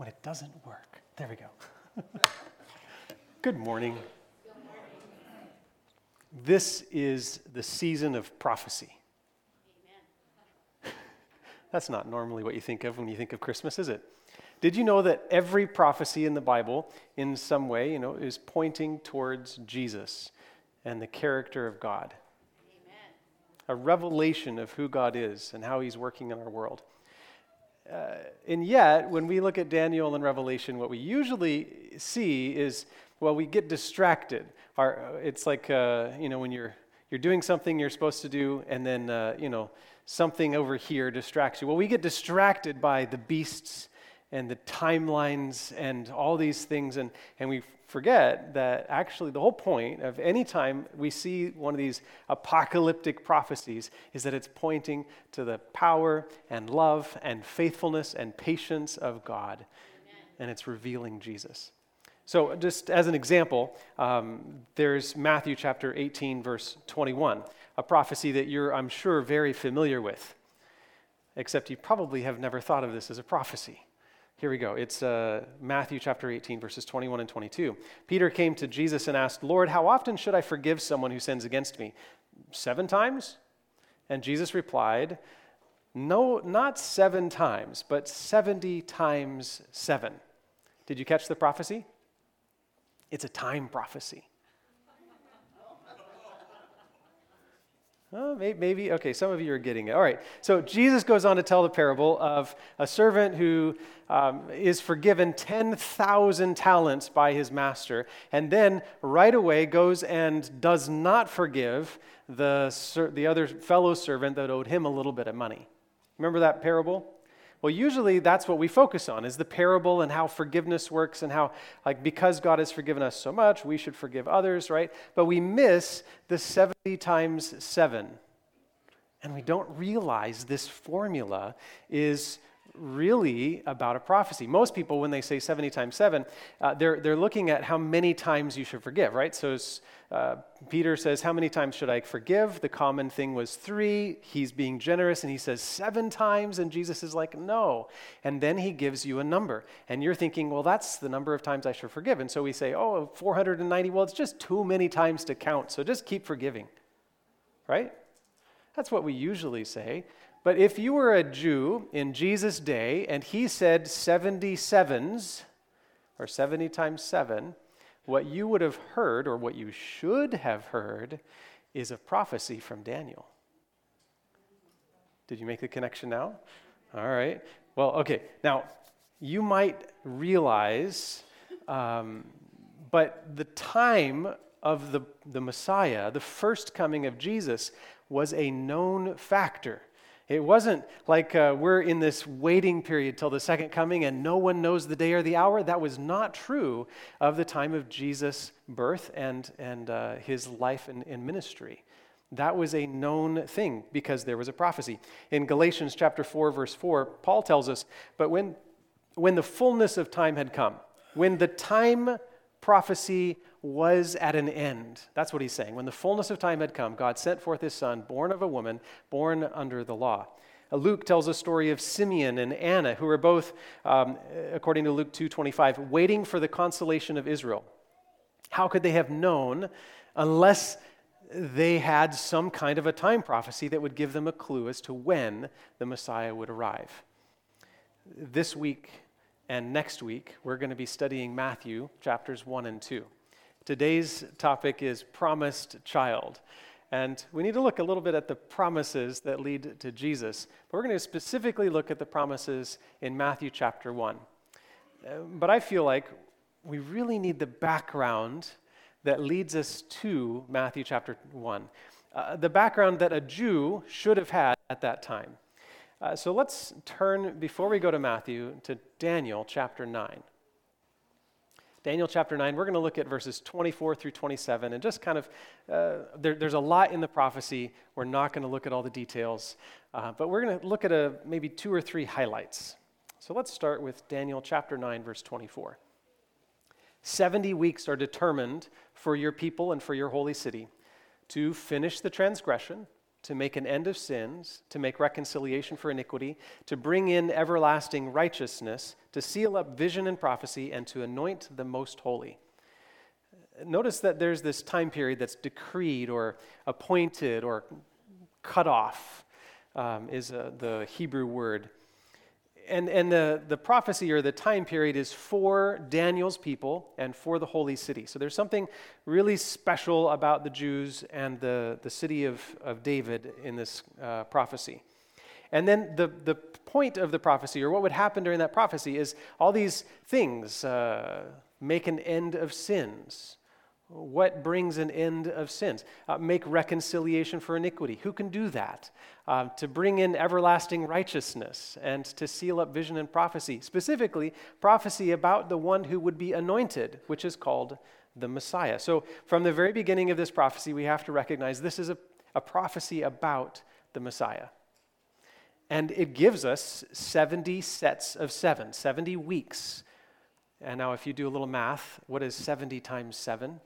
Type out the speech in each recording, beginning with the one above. when it doesn't work. There we go. Good morning. Good morning. This is the season of prophecy. Amen. That's not normally what you think of when you think of Christmas, is it? Did you know that every prophecy in the Bible, in some way, is pointing towards Jesus and the character of God? Amen. A revelation of who God is and how he's working in our world. And yet, when we look at Daniel and Revelation, what we usually see is, well, we get distracted. It's like, when you're doing something you're supposed to do, and then, something over here distracts you. Well, we get distracted by the beasts and the timelines and all these things, and we forget that actually the whole point of any time we see one of these apocalyptic prophecies is that it's pointing to the power and love and faithfulness and patience of God. Amen. And it's revealing Jesus. So just as an example, there's Matthew chapter 18, verse 21, a prophecy that you're, I'm sure, very familiar with, except you probably have never thought of this as a prophecy. Here we go. It's Matthew chapter 18, verses 21 and 22. Peter came to Jesus and asked, "Lord, how often should I forgive someone who sins against me? 7 times? And Jesus replied, "No, not 7 times, but 70 times 7. Did you catch the prophecy? It's a time prophecy. Oh, maybe, okay, some of you are getting it. All right, so Jesus goes on to tell the parable of a servant who is forgiven 10,000 talents by his master, and then right away goes and does not forgive the other fellow servant that owed him a little bit of money. Remember that parable? Well, usually that's what we focus on, is the parable and how forgiveness works and how, because God has forgiven us so much, we should forgive others, right? But we miss the 70 times 7. And we don't realize this formula is really about a prophecy. Most people, when they say 70 times 7, they're looking at how many times you should forgive, right? So Peter says, how many times should I forgive? The common thing was 3. He's being generous, and he says 7 times, and Jesus is like, no. And then he gives you a number, and you're thinking, well, that's the number of times I should forgive. And so we say, 490, well, it's just too many times to count, so just keep forgiving, right? That's what we usually say. But if you were a Jew in Jesus' day and he said 77s, or 70 times 7, what you would have heard, or what you should have heard, is a prophecy from Daniel. Did you make the connection now? All right. Well, okay. Now, you might realize, but the time of the Messiah, the first coming of Jesus, was a known factor. It wasn't like we're in this waiting period till the second coming and no one knows the day or the hour. That was not true of the time of Jesus' birth and his life and ministry. That was a known thing because there was a prophecy. In Galatians chapter 4, verse 4, Paul tells us, but when the fullness of time had come, when the time prophecy was at an end. That's what he's saying. When the fullness of time had come, God sent forth his son, born of a woman, born under the law. Luke tells a story of Simeon and Anna, who were both, according to Luke 2:25, waiting for the consolation of Israel. How could they have known unless they had some kind of a time prophecy that would give them a clue as to when the Messiah would arrive? This week and next week, we're going to be studying Matthew chapters 1 and 2. Today's topic is Promised Child, and we need to look a little bit at the promises that lead to Jesus, but we're going to specifically look at the promises in Matthew chapter 1. But I feel like we really need the background that leads us to Matthew chapter 1, the background that a Jew should have had at that time. So let's turn, before we go to Matthew, to Daniel chapter 9. Daniel chapter 9, we're going to look at verses 24 through 27, and just kind of, there's a lot in the prophecy. We're not going to look at all the details, but we're going to look at maybe 2 or 3 highlights. So let's start with Daniel chapter 9, verse 24. 70 weeks are determined for your people and for your holy city to finish the transgression to make an end of sins, to make reconciliation for iniquity, to bring in everlasting righteousness, to seal up vision and prophecy, and to anoint the most holy. Notice that there's this time period that's decreed or appointed or cut off, is the Hebrew word. And the prophecy or the time period is for Daniel's people and for the holy city. So there's something really special about the Jews and the city of David in this prophecy. And then the point of the prophecy, or what would happen during that prophecy, is all these things. Make an end of sins. What brings an end of sins? Make reconciliation for iniquity. Who can do that? To bring in everlasting righteousness and to seal up vision and prophecy, specifically prophecy about the one who would be anointed, which is called the Messiah. So from the very beginning of this prophecy, we have to recognize this is a prophecy about the Messiah. And it gives us 70 sets of 7, 70 weeks. And now if you do a little math, what is 70 times 7?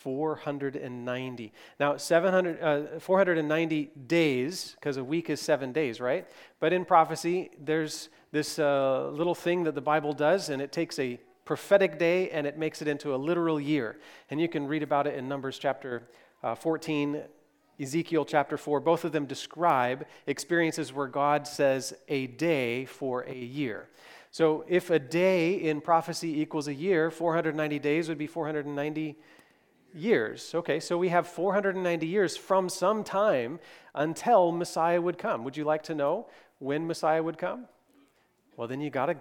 490. Now 490 days, because a week is 7 days, right? But in prophecy, there's this little thing that the Bible does, and it takes a prophetic day and it makes it into a literal year. And you can read about it in Numbers chapter 14, Ezekiel chapter 4. Both of them describe experiences where God says a day for a year. So if a day in prophecy equals a year, 490 days would be 490 years. Okay, so we have 490 years from some time until Messiah would come. Would you like to know when Messiah would come? Well, then you gotta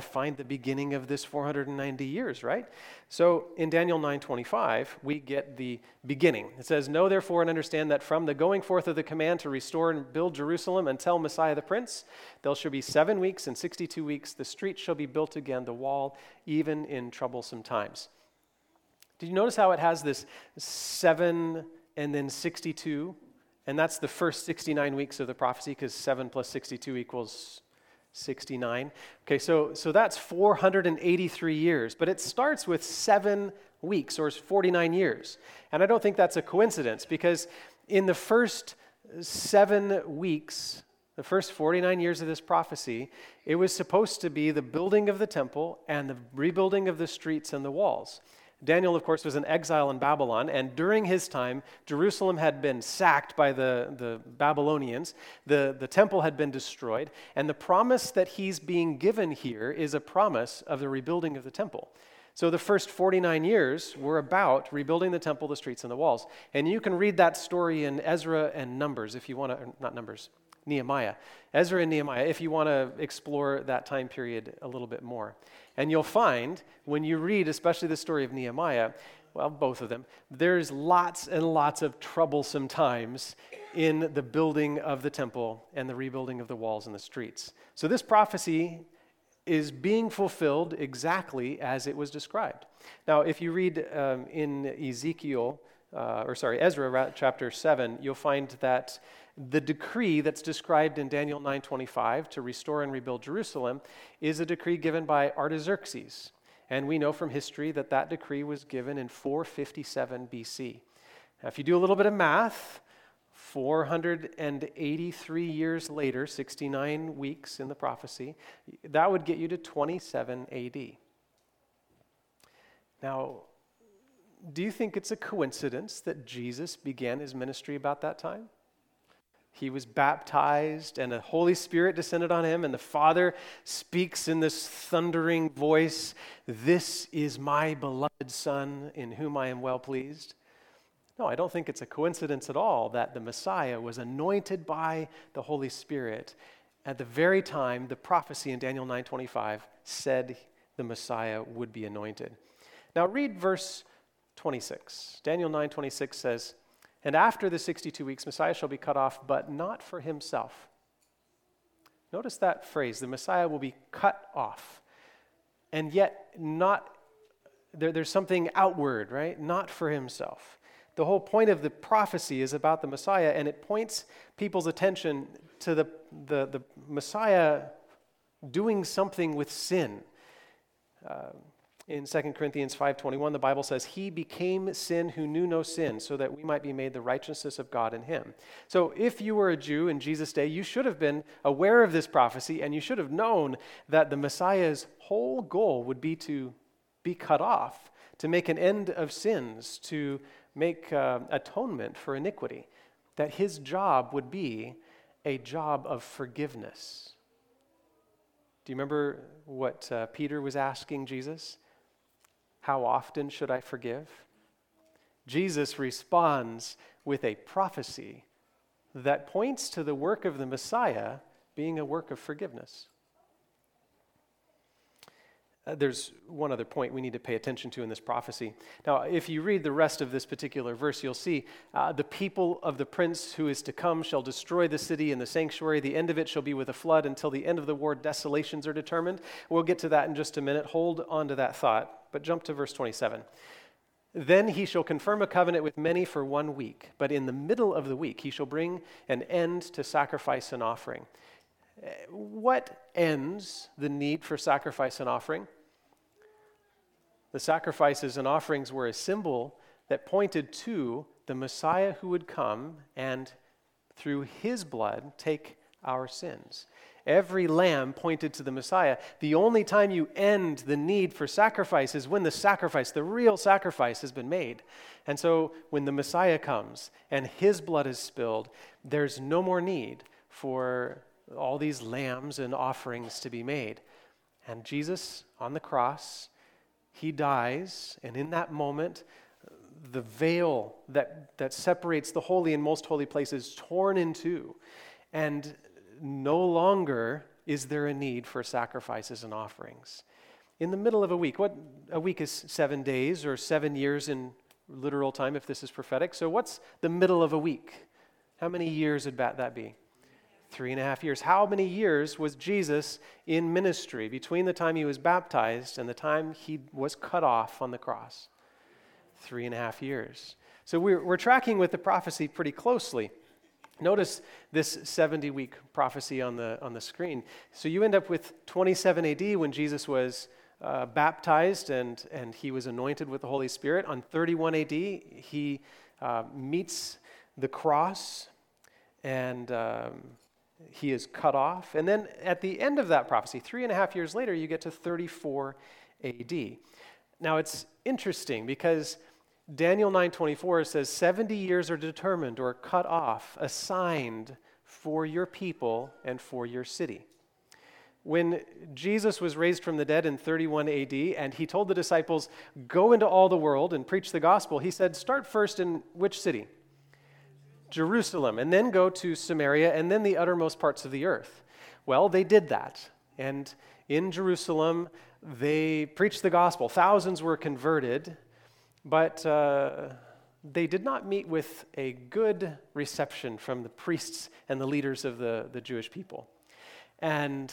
find the beginning of this 490 years, right? So in Daniel 9:25, we get the beginning. It says, "Know therefore and understand that from the going forth of the command to restore and build Jerusalem until Messiah the Prince, there shall be 7 weeks and 62 weeks. The street shall be built again, the wall, even in troublesome times." Did you notice how it has this 7 and then 62? And that's the first 69 weeks of the prophecy, because 7 plus 62 equals 69. Okay, so that's 483 years, but it starts with 7 weeks, or 49 years. And I don't think that's a coincidence, because in the first 7 weeks, the first 49 years of this prophecy, it was supposed to be the building of the temple and the rebuilding of the streets and the walls. Daniel, of course, was in exile in Babylon, and during his time, Jerusalem had been sacked by the Babylonians, the temple had been destroyed, and the promise that he's being given here is a promise of the rebuilding of the temple. So the first 49 years were about rebuilding the temple, the streets, and the walls. And you can read that story in Ezra and Numbers if you want to, Ezra and Nehemiah, if you want to explore that time period a little bit more. And you'll find, when you read especially the story of Nehemiah, well, both of them, there's lots and lots of troublesome times in the building of the temple and the rebuilding of the walls and the streets. So this prophecy is being fulfilled exactly as it was described. Now, if you read in Ezra chapter 7, you'll find that the decree that's described in Daniel 9:25 to restore and rebuild Jerusalem is a decree given by Artaxerxes. And we know from history that that decree was given in 457 BC. Now, if you do a little bit of math, 483 years later, 69 weeks in the prophecy, that would get you to 27 AD. Now, do you think it's a coincidence that Jesus began his ministry about that time? He was baptized, and the Holy Spirit descended on him, and the Father speaks in this thundering voice, "This is my beloved Son, in whom I am well pleased." No, I don't think it's a coincidence at all that the Messiah was anointed by the Holy Spirit at the very time the prophecy in Daniel 9:25 said the Messiah would be anointed. Now read verse 26. Daniel 9:26 says, "And after the 62 weeks, Messiah shall be cut off, but not for himself." Notice that phrase, the Messiah will be cut off. And yet not, there's something outward, right? Not for himself. The whole point of the prophecy is about the Messiah, and it points people's attention to the Messiah doing something with sin. In 2 Corinthians 5:21, the Bible says, he became sin who knew no sin, so that we might be made the righteousness of God in him. So if you were a Jew in Jesus' day, you should have been aware of this prophecy, and you should have known that the Messiah's whole goal would be to be cut off, to make an end of sins, to make atonement for iniquity, that his job would be a job of forgiveness. Do you remember what Peter was asking Jesus? How often should I forgive? Jesus responds with a prophecy that points to the work of the Messiah being a work of forgiveness. There's one other point we need to pay attention to in this prophecy. Now, if you read the rest of this particular verse, you'll see the people of the prince who is to come shall destroy the city and the sanctuary. The end of it shall be with a flood. Until the end of the war, desolations are determined. We'll get to that in just a minute. Hold on to that thought. But jump to verse 27. Then he shall confirm a covenant with many for 1 week, but in the middle of the week he shall bring an end to sacrifice and offering. What ends the need for sacrifice and offering? The sacrifices and offerings were a symbol that pointed to the Messiah who would come and through his blood take our sins. Every lamb pointed to the Messiah. The only time you end the need for sacrifice is when the sacrifice, the real sacrifice, has been made. And so when the Messiah comes and his blood is spilled, there's no more need for all these lambs and offerings to be made. And Jesus on the cross, he dies, and in that moment, the veil that separates the holy and most holy place is torn in two. And no longer is there a need for sacrifices and offerings. In the middle of a week, what a week is 7 days or 7 years in literal time if this is prophetic. So what's the middle of a week? How many years would that be? 3.5 years. How many years was Jesus in ministry between the time he was baptized and the time he was cut off on the cross? 3.5 years. So we're tracking with the prophecy pretty closely. Notice this 70-week prophecy on the screen. So you end up with 27 AD when Jesus was baptized and he was anointed with the Holy Spirit. On 31 AD, he meets the cross and he is cut off. And then at the end of that prophecy, 3.5 years later, you get to 34 AD. Now it's interesting because Daniel 9:24 says, 70 years are determined or cut off, assigned for your people and for your city. When Jesus was raised from the dead in 31 AD and he told the disciples, go into all the world and preach the gospel, he said, start first in which city? Jerusalem, and then go to Samaria and then the uttermost parts of the earth. Well, they did that. And in Jerusalem, they preached the gospel. Thousands were converted. But they did not meet with a good reception from the priests and the leaders of the Jewish people. And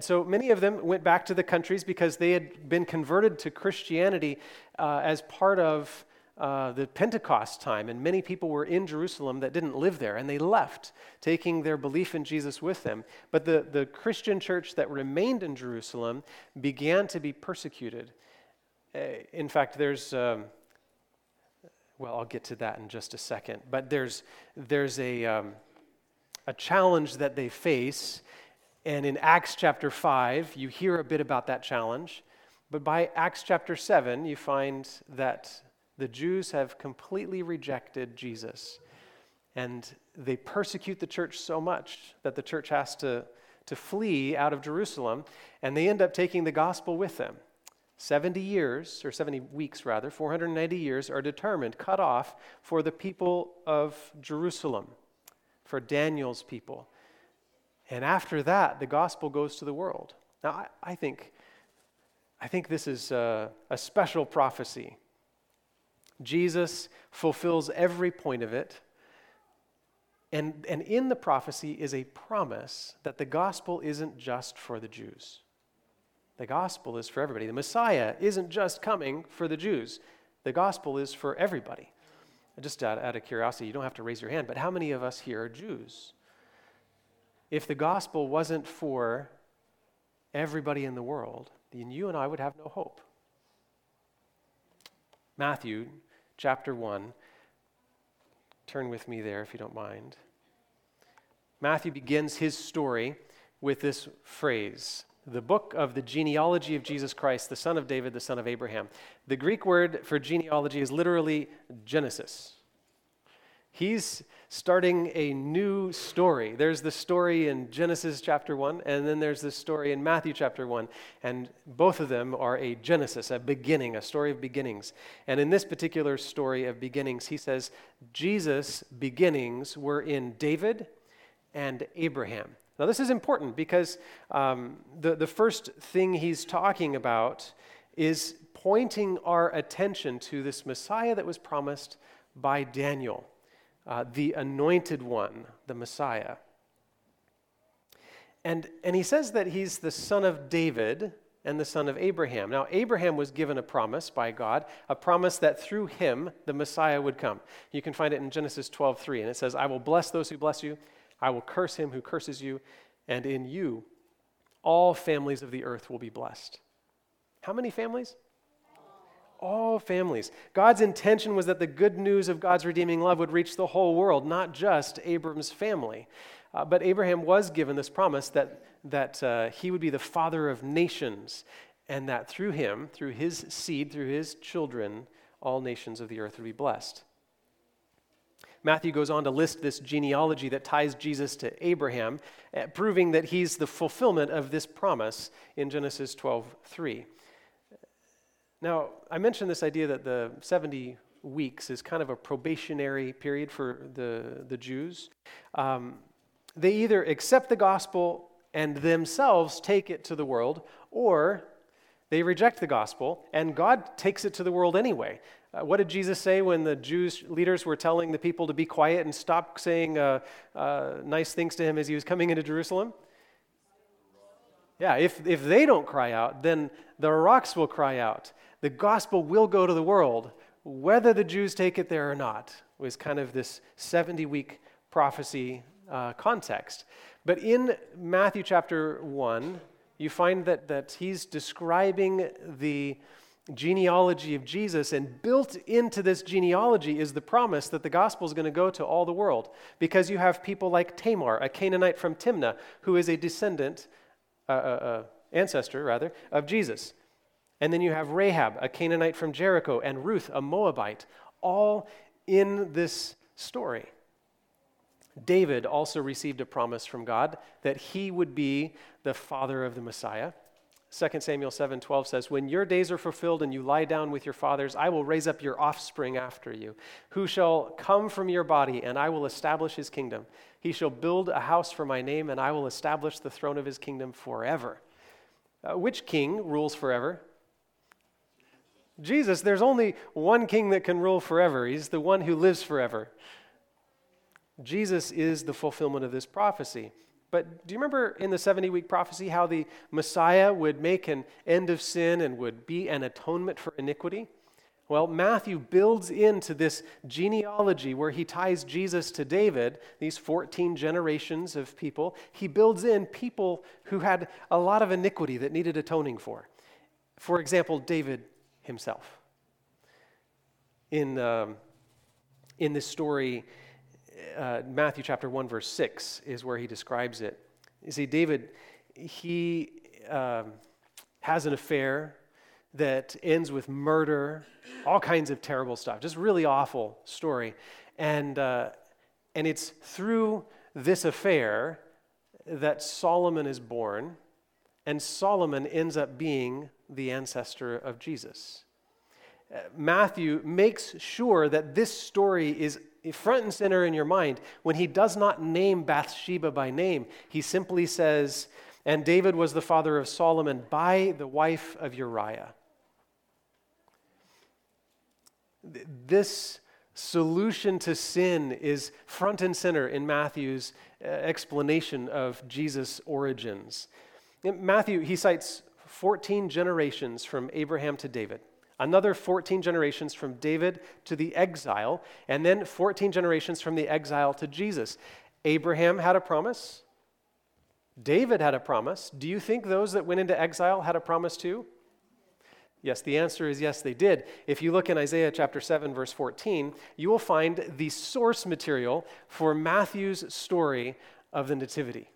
so many of them went back to the countries because they had been converted to Christianity as part of the Pentecost time. And many people were in Jerusalem that didn't live there, and they left, taking their belief in Jesus with them. But the Christian church that remained in Jerusalem began to be persecuted. In fact, there's... Well, I'll get to that in just a second. But there's a challenge that they face, and in Acts chapter 5, you hear a bit about that challenge. But by Acts chapter 7, you find that the Jews have completely rejected Jesus, and they persecute the church so much that the church has to flee out of Jerusalem, and they end up taking the gospel with them. 70 weeks rather, 490 years are determined, cut off for the people of Jerusalem, for Daniel's people. And after that, the gospel goes to the world. Now, I think this is a special prophecy. Jesus fulfills every point of it. And in the prophecy is a promise that the gospel isn't just for the Jews. The gospel is for everybody. The Messiah isn't just coming for the Jews. The gospel is for everybody. Just out of curiosity, you don't have to raise your hand, but how many of us here are Jews? If the gospel wasn't for everybody in the world, then you and I would have no hope. Matthew chapter 1. Turn with me there if you don't mind. Matthew begins his story with this phrase, the book of the genealogy of Jesus Christ, the son of David, the son of Abraham. The Greek word for genealogy is literally Genesis. He's starting a new story. There's the story in Genesis chapter 1, and then there's the story in Matthew chapter 1, and both of them are a Genesis, a beginning, a story of beginnings. And in this particular story of beginnings, he says, Jesus' beginnings were in David and Abraham. Now, this is important because the first thing he's talking about is pointing our attention to this Messiah that was promised by Daniel, the anointed one, the Messiah. And he says that he's the son of David and the son of Abraham. Now, Abraham was given a promise by God, a promise that through him the Messiah would come. You can find it in Genesis 12:3, and it says, I will bless those who bless you, I will curse him who curses you, and in you all families of the earth will be blessed. How many families? All families. God's intention was that the good news of God's redeeming love would reach the whole world, not just Abram's family. But Abraham was given this promise that he would be the father of nations, and that through him, through his seed, through his children, all nations of the earth would be blessed. Matthew goes on to list this genealogy that ties Jesus to Abraham, proving that he's the fulfillment of this promise in Genesis 12:3. Now, I mentioned this idea that the 70 weeks is kind of a probationary period for the Jews. They either accept the gospel and themselves take it to the world, or they reject the gospel, and God takes it to the world anyway. What did Jesus say when the Jewish leaders were telling the people to be quiet and stop saying nice things to him as he was coming into Jerusalem? Yeah, if they don't cry out, then the rocks will cry out. The gospel will go to the world, whether the Jews take it there or not, was kind of this 70-week prophecy context. But in Matthew chapter 1, you find that he's describing the genealogy of Jesus, and built into this genealogy is the promise that the gospel is going to go to all the world, because you have people like Tamar, a Canaanite from Timnah, who is a ancestor of Jesus. And then you have Rahab, a Canaanite from Jericho, and Ruth, a Moabite, all in this story. David also received a promise from God that he would be the father of the Messiah. 2 Samuel 7:12 says, when your days are fulfilled and you lie down with your fathers, I will raise up your offspring after you, who shall come from your body, and I will establish his kingdom. He shall build a house for my name, and I will establish the throne of his kingdom forever. Which king rules forever? Jesus. There's only one king that can rule forever. He's the one who lives forever. Jesus is the fulfillment of this prophecy. But do you remember in the 70-week prophecy how the Messiah would make an end of sin and would be an atonement for iniquity? Well, Matthew builds into this genealogy where he ties Jesus to David, these 14 generations of people. He builds in people who had a lot of iniquity that needed atoning for. For example, David himself. In this story, Matthew chapter 1, verse 6 is where he describes it. You see, David, he has an affair that ends with murder, all kinds of terrible stuff, just really awful story. And it's through this affair that Solomon is born, and Solomon ends up being the ancestor of Jesus. Matthew makes sure that this story is front and center in your mind. When he does not name Bathsheba by name, he simply says, and David was the father of Solomon by the wife of Uriah. This solution to sin is front and center in Matthew's explanation of Jesus' origins. In Matthew, he cites 14 generations from Abraham to David. Another 14 generations from David to the exile, and then 14 generations from the exile to Jesus. Abraham had a promise. David had a promise. Do you think those that went into exile had a promise too? Yes, the answer is yes, they did. If you look in Isaiah chapter 7, verse 14, you will find the source material for Matthew's story of the Nativity.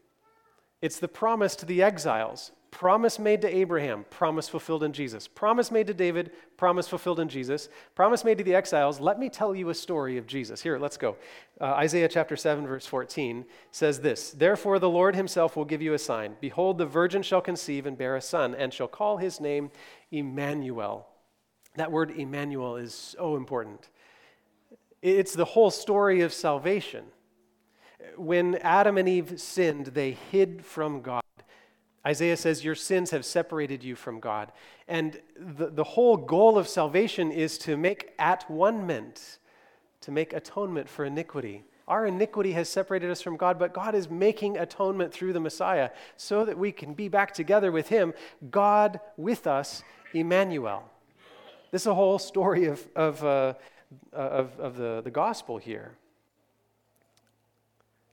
It's the promise to the exiles, promise made to Abraham, promise fulfilled in Jesus, promise made to David, promise fulfilled in Jesus, promise made to the exiles, let me tell you a story of Jesus. Here, let's go. Isaiah chapter 7, verse 14 says this, "Therefore the Lord himself will give you a sign. Behold, the virgin shall conceive and bear a son, and shall call his name Emmanuel." That word Emmanuel is so important. It's the whole story of salvation. When Adam and Eve sinned, they hid from God. Isaiah says, your sins have separated you from God. And the whole goal of salvation is to make at-one-ment, to make atonement for iniquity. Our iniquity has separated us from God, but God is making atonement through the Messiah so that we can be back together with him, God with us, Emmanuel. This is a whole story of the gospel here.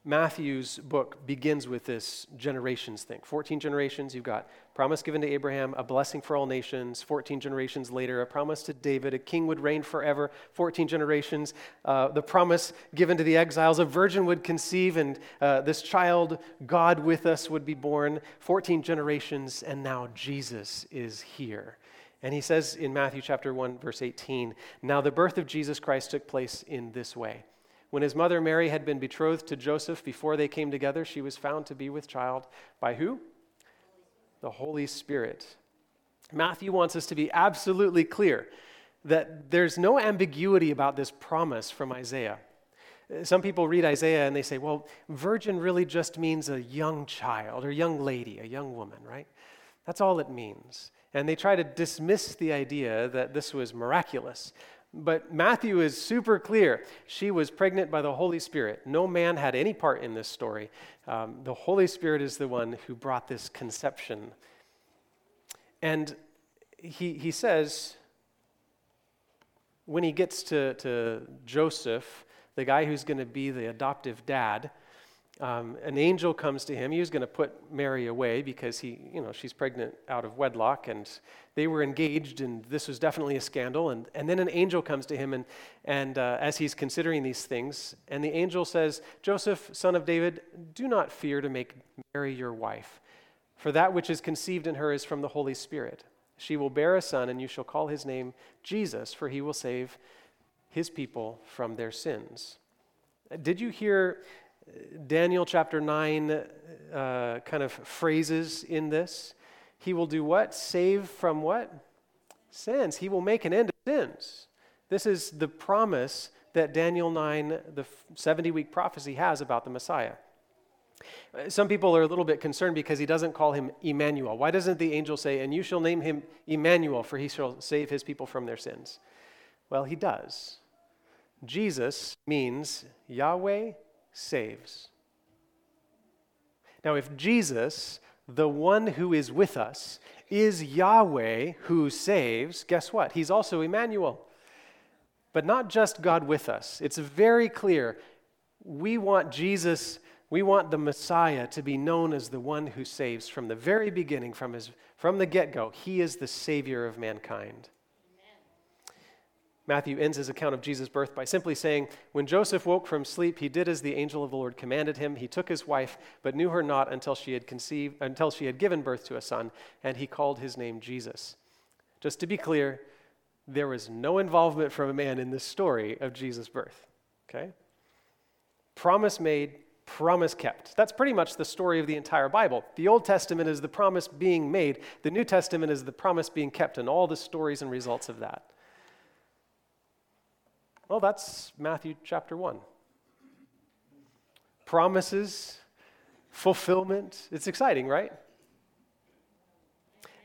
Matthew's book begins with this generations thing. 14 generations, you've got promise given to Abraham, a blessing for all nations. 14 generations later, a promise to David, a king would reign forever. 14 generations, the promise given to the exiles, a virgin would conceive and this child, God with us, would be born. 14 generations, and now Jesus is here. And he says in Matthew chapter 1, verse 18, "Now the birth of Jesus Christ took place in this way. When his mother Mary had been betrothed to Joseph before they came together, she was found to be with child by who? The Holy Spirit." Matthew wants us to be absolutely clear that there's no ambiguity about this promise from Isaiah. Some people read Isaiah and they say, well, virgin really just means a young child or young lady, a young woman, right? That's all it means. And they try to dismiss the idea that this was miraculous. But Matthew is super clear. She was pregnant by the Holy Spirit. No man had any part in this story. The Holy Spirit is the one who brought this conception. And he says, when he gets to Joseph, the guy who's going to be the adoptive dad, an angel comes to him. He was going to put Mary away because she's pregnant out of wedlock, and they were engaged, and this was definitely a scandal. And then an angel comes to him, and as he's considering these things, and the angel says, "Joseph, son of David, do not fear to make Mary your wife, for that which is conceived in her is from the Holy Spirit. She will bear a son, and you shall call his name Jesus, for he will save his people from their sins." Did you hear Daniel chapter 9 kind of phrases in this? He will do what? Save from what? Sins. He will make an end of sins. This is the promise that Daniel 9, the 70-week prophecy, has about the Messiah. Some people are a little bit concerned because he doesn't call him Emmanuel. Why doesn't the angel say, "And you shall name him Emmanuel, for he shall save his people from their sins"? Well, he does. Jesus means Yahweh saves. Now, if Jesus, the one who is with us, is Yahweh who saves, guess what? He's also Emmanuel. But not just God with us. It's very clear. We want Jesus, we want the Messiah to be known as the one who saves from the very beginning, from the get-go. He is the Savior of mankind. Matthew ends his account of Jesus' birth by simply saying, "When Joseph woke from sleep, he did as the angel of the Lord commanded him. He took his wife, but knew her not until she had given birth to a son, and he called his name Jesus." Just to be clear, there was no involvement from a man in this story of Jesus' birth. Okay? Promise made, promise kept. That's pretty much the story of the entire Bible. The Old Testament is the promise being made. The New Testament is the promise being kept, and all the stories and results of that. Well, that's Matthew chapter 1. Promises, fulfillment. It's exciting, right?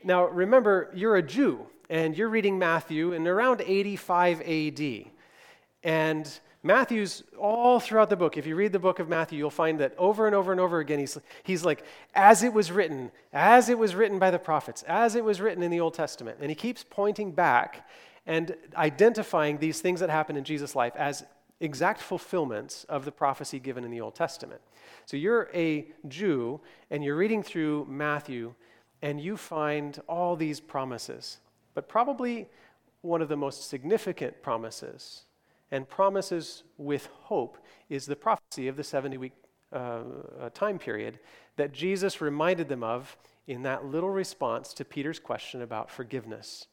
Now, remember, you're a Jew, and you're reading Matthew in around 85 AD. And Matthew's all throughout the book. If you read the book of Matthew, you'll find that over and over and over again, he's like, as it was written by the prophets, as it was written in the Old Testament. And he keeps pointing back and identifying these things that happened in Jesus' life as exact fulfillments of the prophecy given in the Old Testament. So you're a Jew, and you're reading through Matthew, and you find all these promises. but probably one of the most significant promises, and promises with hope, is the prophecy of the 70-week time period that Jesus reminded them of in that little response to Peter's question about forgiveness.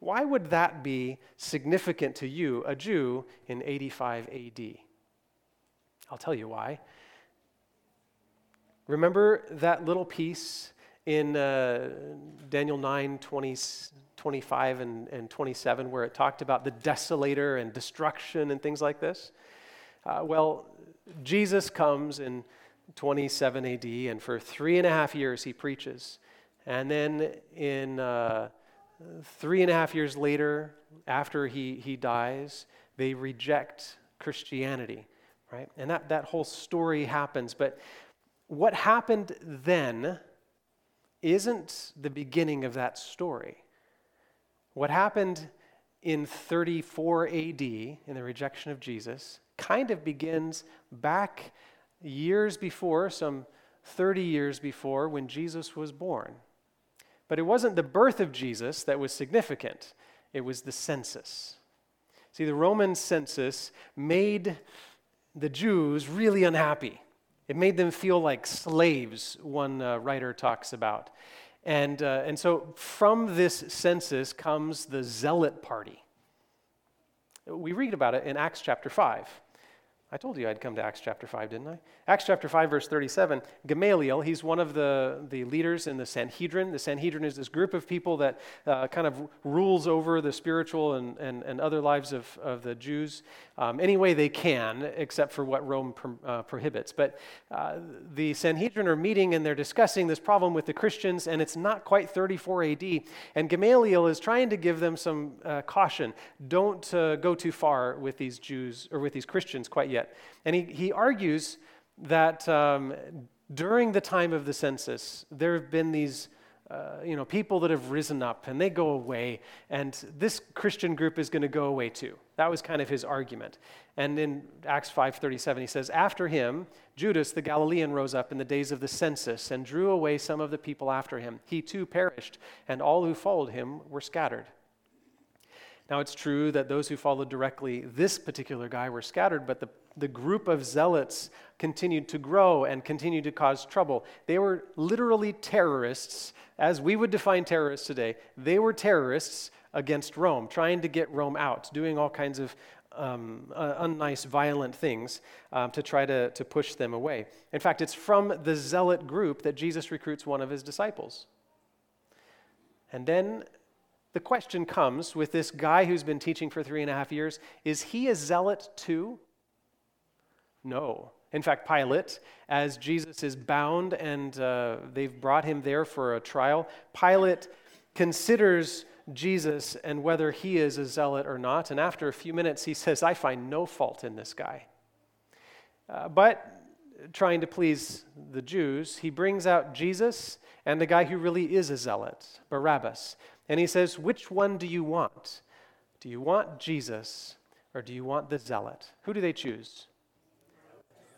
Why would that be significant to you, a Jew, in 85 AD? I'll tell you why. Remember that little piece in Daniel 9, 25 and 27, where it talked about the desolator and destruction and things like this? Well, Jesus comes in 27 AD, and for 3.5 years he preaches. And then in 3.5 years later, after he dies, they reject Christianity, right? And that whole story happens. But what happened then isn't the beginning of that story. What happened in 34 AD, in the rejection of Jesus, kind of begins back years before, some 30 years before, when Jesus was born. But it wasn't the birth of Jesus that was significant. It was the census. See, the Roman census made the Jews really unhappy. It made them feel like slaves, one writer talks about. And so from this census comes the Zealot party. We read about it in Acts chapter 5. I told you I'd come to Acts chapter 5, didn't I? Acts chapter 5, verse 37, Gamaliel, he's one of the leaders in the Sanhedrin. The Sanhedrin is this group of people that kind of rules over the spiritual and other lives of the Jews any way they can, except for what Rome prohibits. But the Sanhedrin are meeting, and they're discussing this problem with the Christians, and it's not quite 34 AD. And Gamaliel is trying to give them some caution. Don't go too far with these Jews, or with these Christians quite yet. And he argues that during the time of the census, there have been these people that have risen up, and they go away, and this Christian group is going to go away too. That was kind of his argument. And in Acts 5:37, he says, "After him, Judas the Galilean rose up in the days of the census and drew away some of the people after him. He too perished, and all who followed him were scattered." Now, it's true that those who followed directly this particular guy were scattered, but the group of zealots continued to grow and continued to cause trouble. They were literally terrorists, as we would define terrorists today. They were terrorists against Rome, trying to get Rome out, doing all kinds of unnice, violent things to try to push them away. In fact, it's from the zealot group that Jesus recruits one of his disciples. And then the question comes with this guy who's been teaching for 3.5 years, is he a zealot too? No. In fact, Pilate, as Jesus is bound and they've brought him there for a trial, Pilate considers Jesus and whether he is a zealot or not. And after a few minutes, he says, "I find no fault in this guy." But trying to please the Jews, he brings out Jesus and the guy who really is a zealot, Barabbas. And he says, "Which one do you want? Do you want Jesus, or do you want the zealot?" Who do they choose?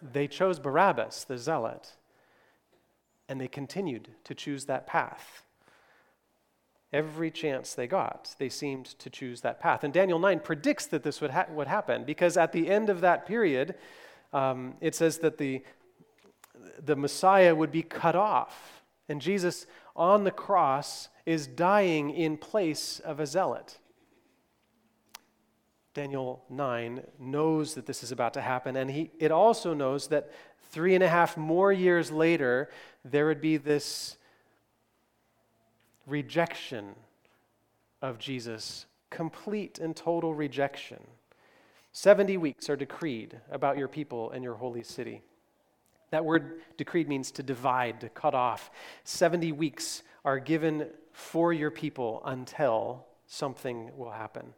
They chose Barabbas, the zealot. And they continued to choose that path. Every chance they got, they seemed to choose that path. And Daniel 9 predicts that this would happen, because at the end of that period, it says that the Messiah would be cut off. And Jesus on the cross is dying in place of a zealot. Daniel 9 knows that this is about to happen, and it also knows that 3.5 more years later, there would be this rejection of Jesus, complete and total rejection. 70 weeks are decreed about your people and your holy city. That word decreed means to divide, to cut off. 70 weeks are given for your people until something will happen.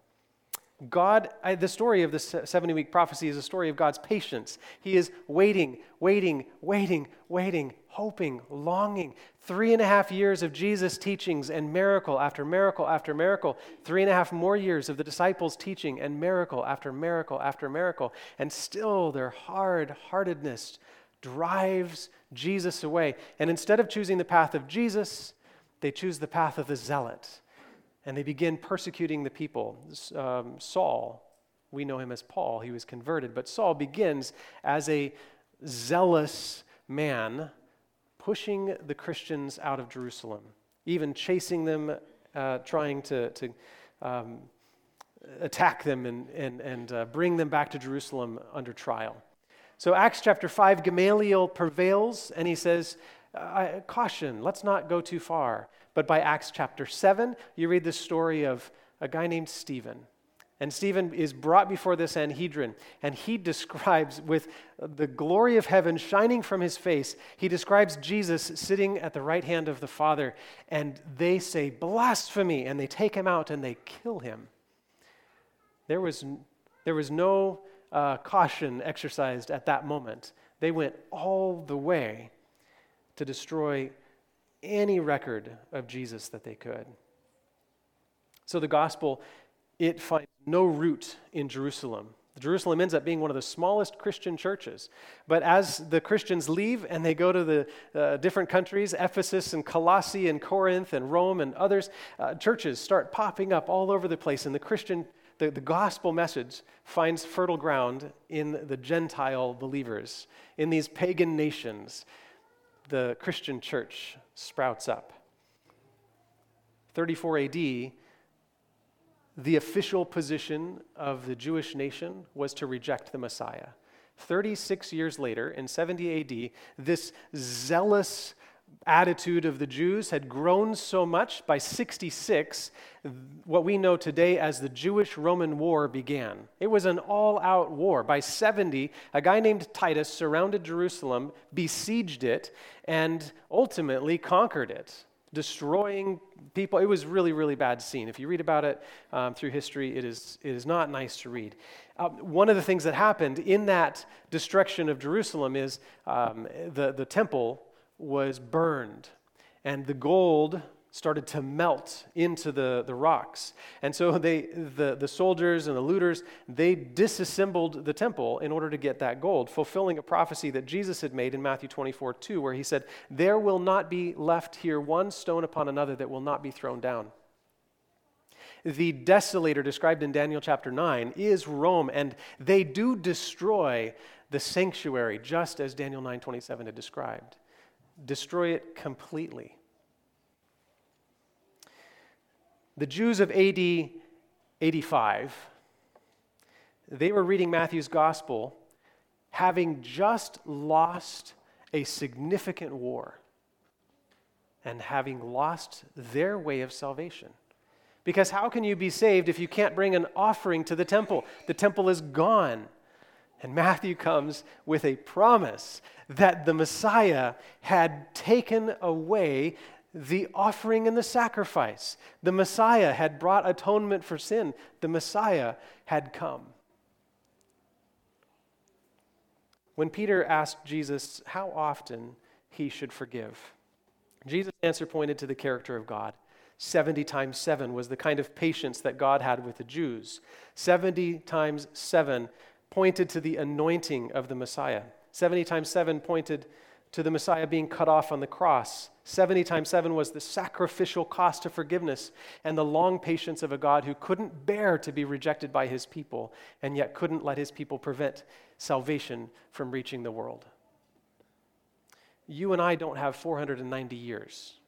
The story of the 70-week prophecy is a story of God's patience. He is waiting, waiting, waiting, waiting, hoping, longing. 3.5 years of Jesus' teachings and miracle after miracle after miracle. 3.5 more years of the disciples' teaching and miracle after miracle after miracle. And still their hard-heartedness drives Jesus away. And instead of choosing the path of Jesus, they choose the path of the zealot. and they begin persecuting the people. Saul, we know him as Paul, he was converted, but Saul begins as a zealous man pushing the Christians out of Jerusalem, even chasing them, trying to attack them and bring them back to Jerusalem under trial. So Acts chapter 5, Gamaliel prevails, and he says, caution, let's not go too far. But by Acts chapter 7, you read the story of a guy named Stephen. And Stephen is brought before the Sanhedrin, and he describes, with the glory of heaven shining from his face, he describes Jesus sitting at the right hand of the Father, and they say, blasphemy, and they take him out and they kill him. There was no caution exercised at that moment. They went all the way to destroy any record of Jesus that they could. So the gospel, it finds no root in Jerusalem. Jerusalem ends up being one of the smallest Christian churches. But as the Christians leave and they go to the different countries, Ephesus and Colossae and Corinth and Rome and others, churches start popping up all over the place, and the gospel message finds fertile ground in the Gentile believers. In these pagan nations, the Christian church sprouts up. 34 AD, the official position of the Jewish nation was to reject the Messiah. 36 years later, in 70 AD, this zealous attitude of the Jews had grown so much, by 66, what we know today as the Jewish-Roman War began. It was an all-out war. By 70, a guy named Titus surrounded Jerusalem, besieged it, and ultimately conquered it, destroying people. It was really, really bad scene. If you read about it through history, it is not nice to read. One of the things that happened in that destruction of Jerusalem is the temple was burned, and the gold started to melt into the rocks. And so the soldiers and the looters, they disassembled the temple in order to get that gold, fulfilling a prophecy that Jesus had made in Matthew 24:2, where he said, "There will not be left here one stone upon another that will not be thrown down." The desolator described in Daniel chapter 9 is Rome, and they do destroy the sanctuary, just as Daniel 9:27 had described. Destroy it completely. The Jews of AD 85, they were reading Matthew's gospel having just lost a significant war and having lost their way of salvation. Because how can you be saved if you can't bring an offering to the temple? The temple is gone. And Matthew comes with a promise that the Messiah had taken away the offering and the sacrifice. The Messiah had brought atonement for sin. The Messiah had come. When Peter asked Jesus how often he should forgive, Jesus' answer pointed to the character of God. 70 times 7 was the kind of patience that God had with the Jews. 70 times 7 pointed to the anointing of the Messiah. 70 times 7 pointed to the Messiah being cut off on the cross. 70 times 7 was the sacrificial cost of forgiveness and the long patience of a God who couldn't bear to be rejected by his people and yet couldn't let his people prevent salvation from reaching the world. You and I don't have 490 years.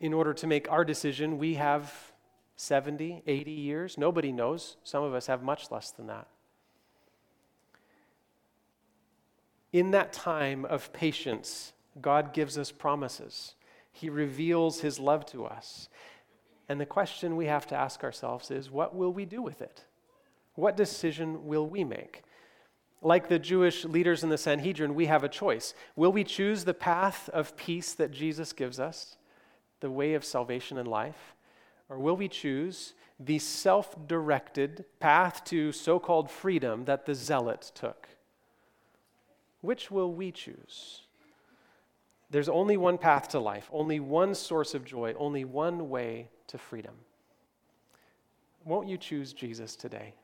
In order to make our decision, we have 70, 80 years. Nobody knows. Some of us have much less than that. In that time of patience, God gives us promises. He reveals his love to us. And the question we have to ask ourselves is, what will we do with it? What decision will we make? Like the Jewish leaders in the Sanhedrin, we have a choice. Will we choose the path of peace that Jesus gives us, the way of salvation and life? Or will we choose the self-directed path to so-called freedom that the zealot took? Which will we choose? There's only one path to life, only one source of joy, only one way to freedom. Won't you choose Jesus today?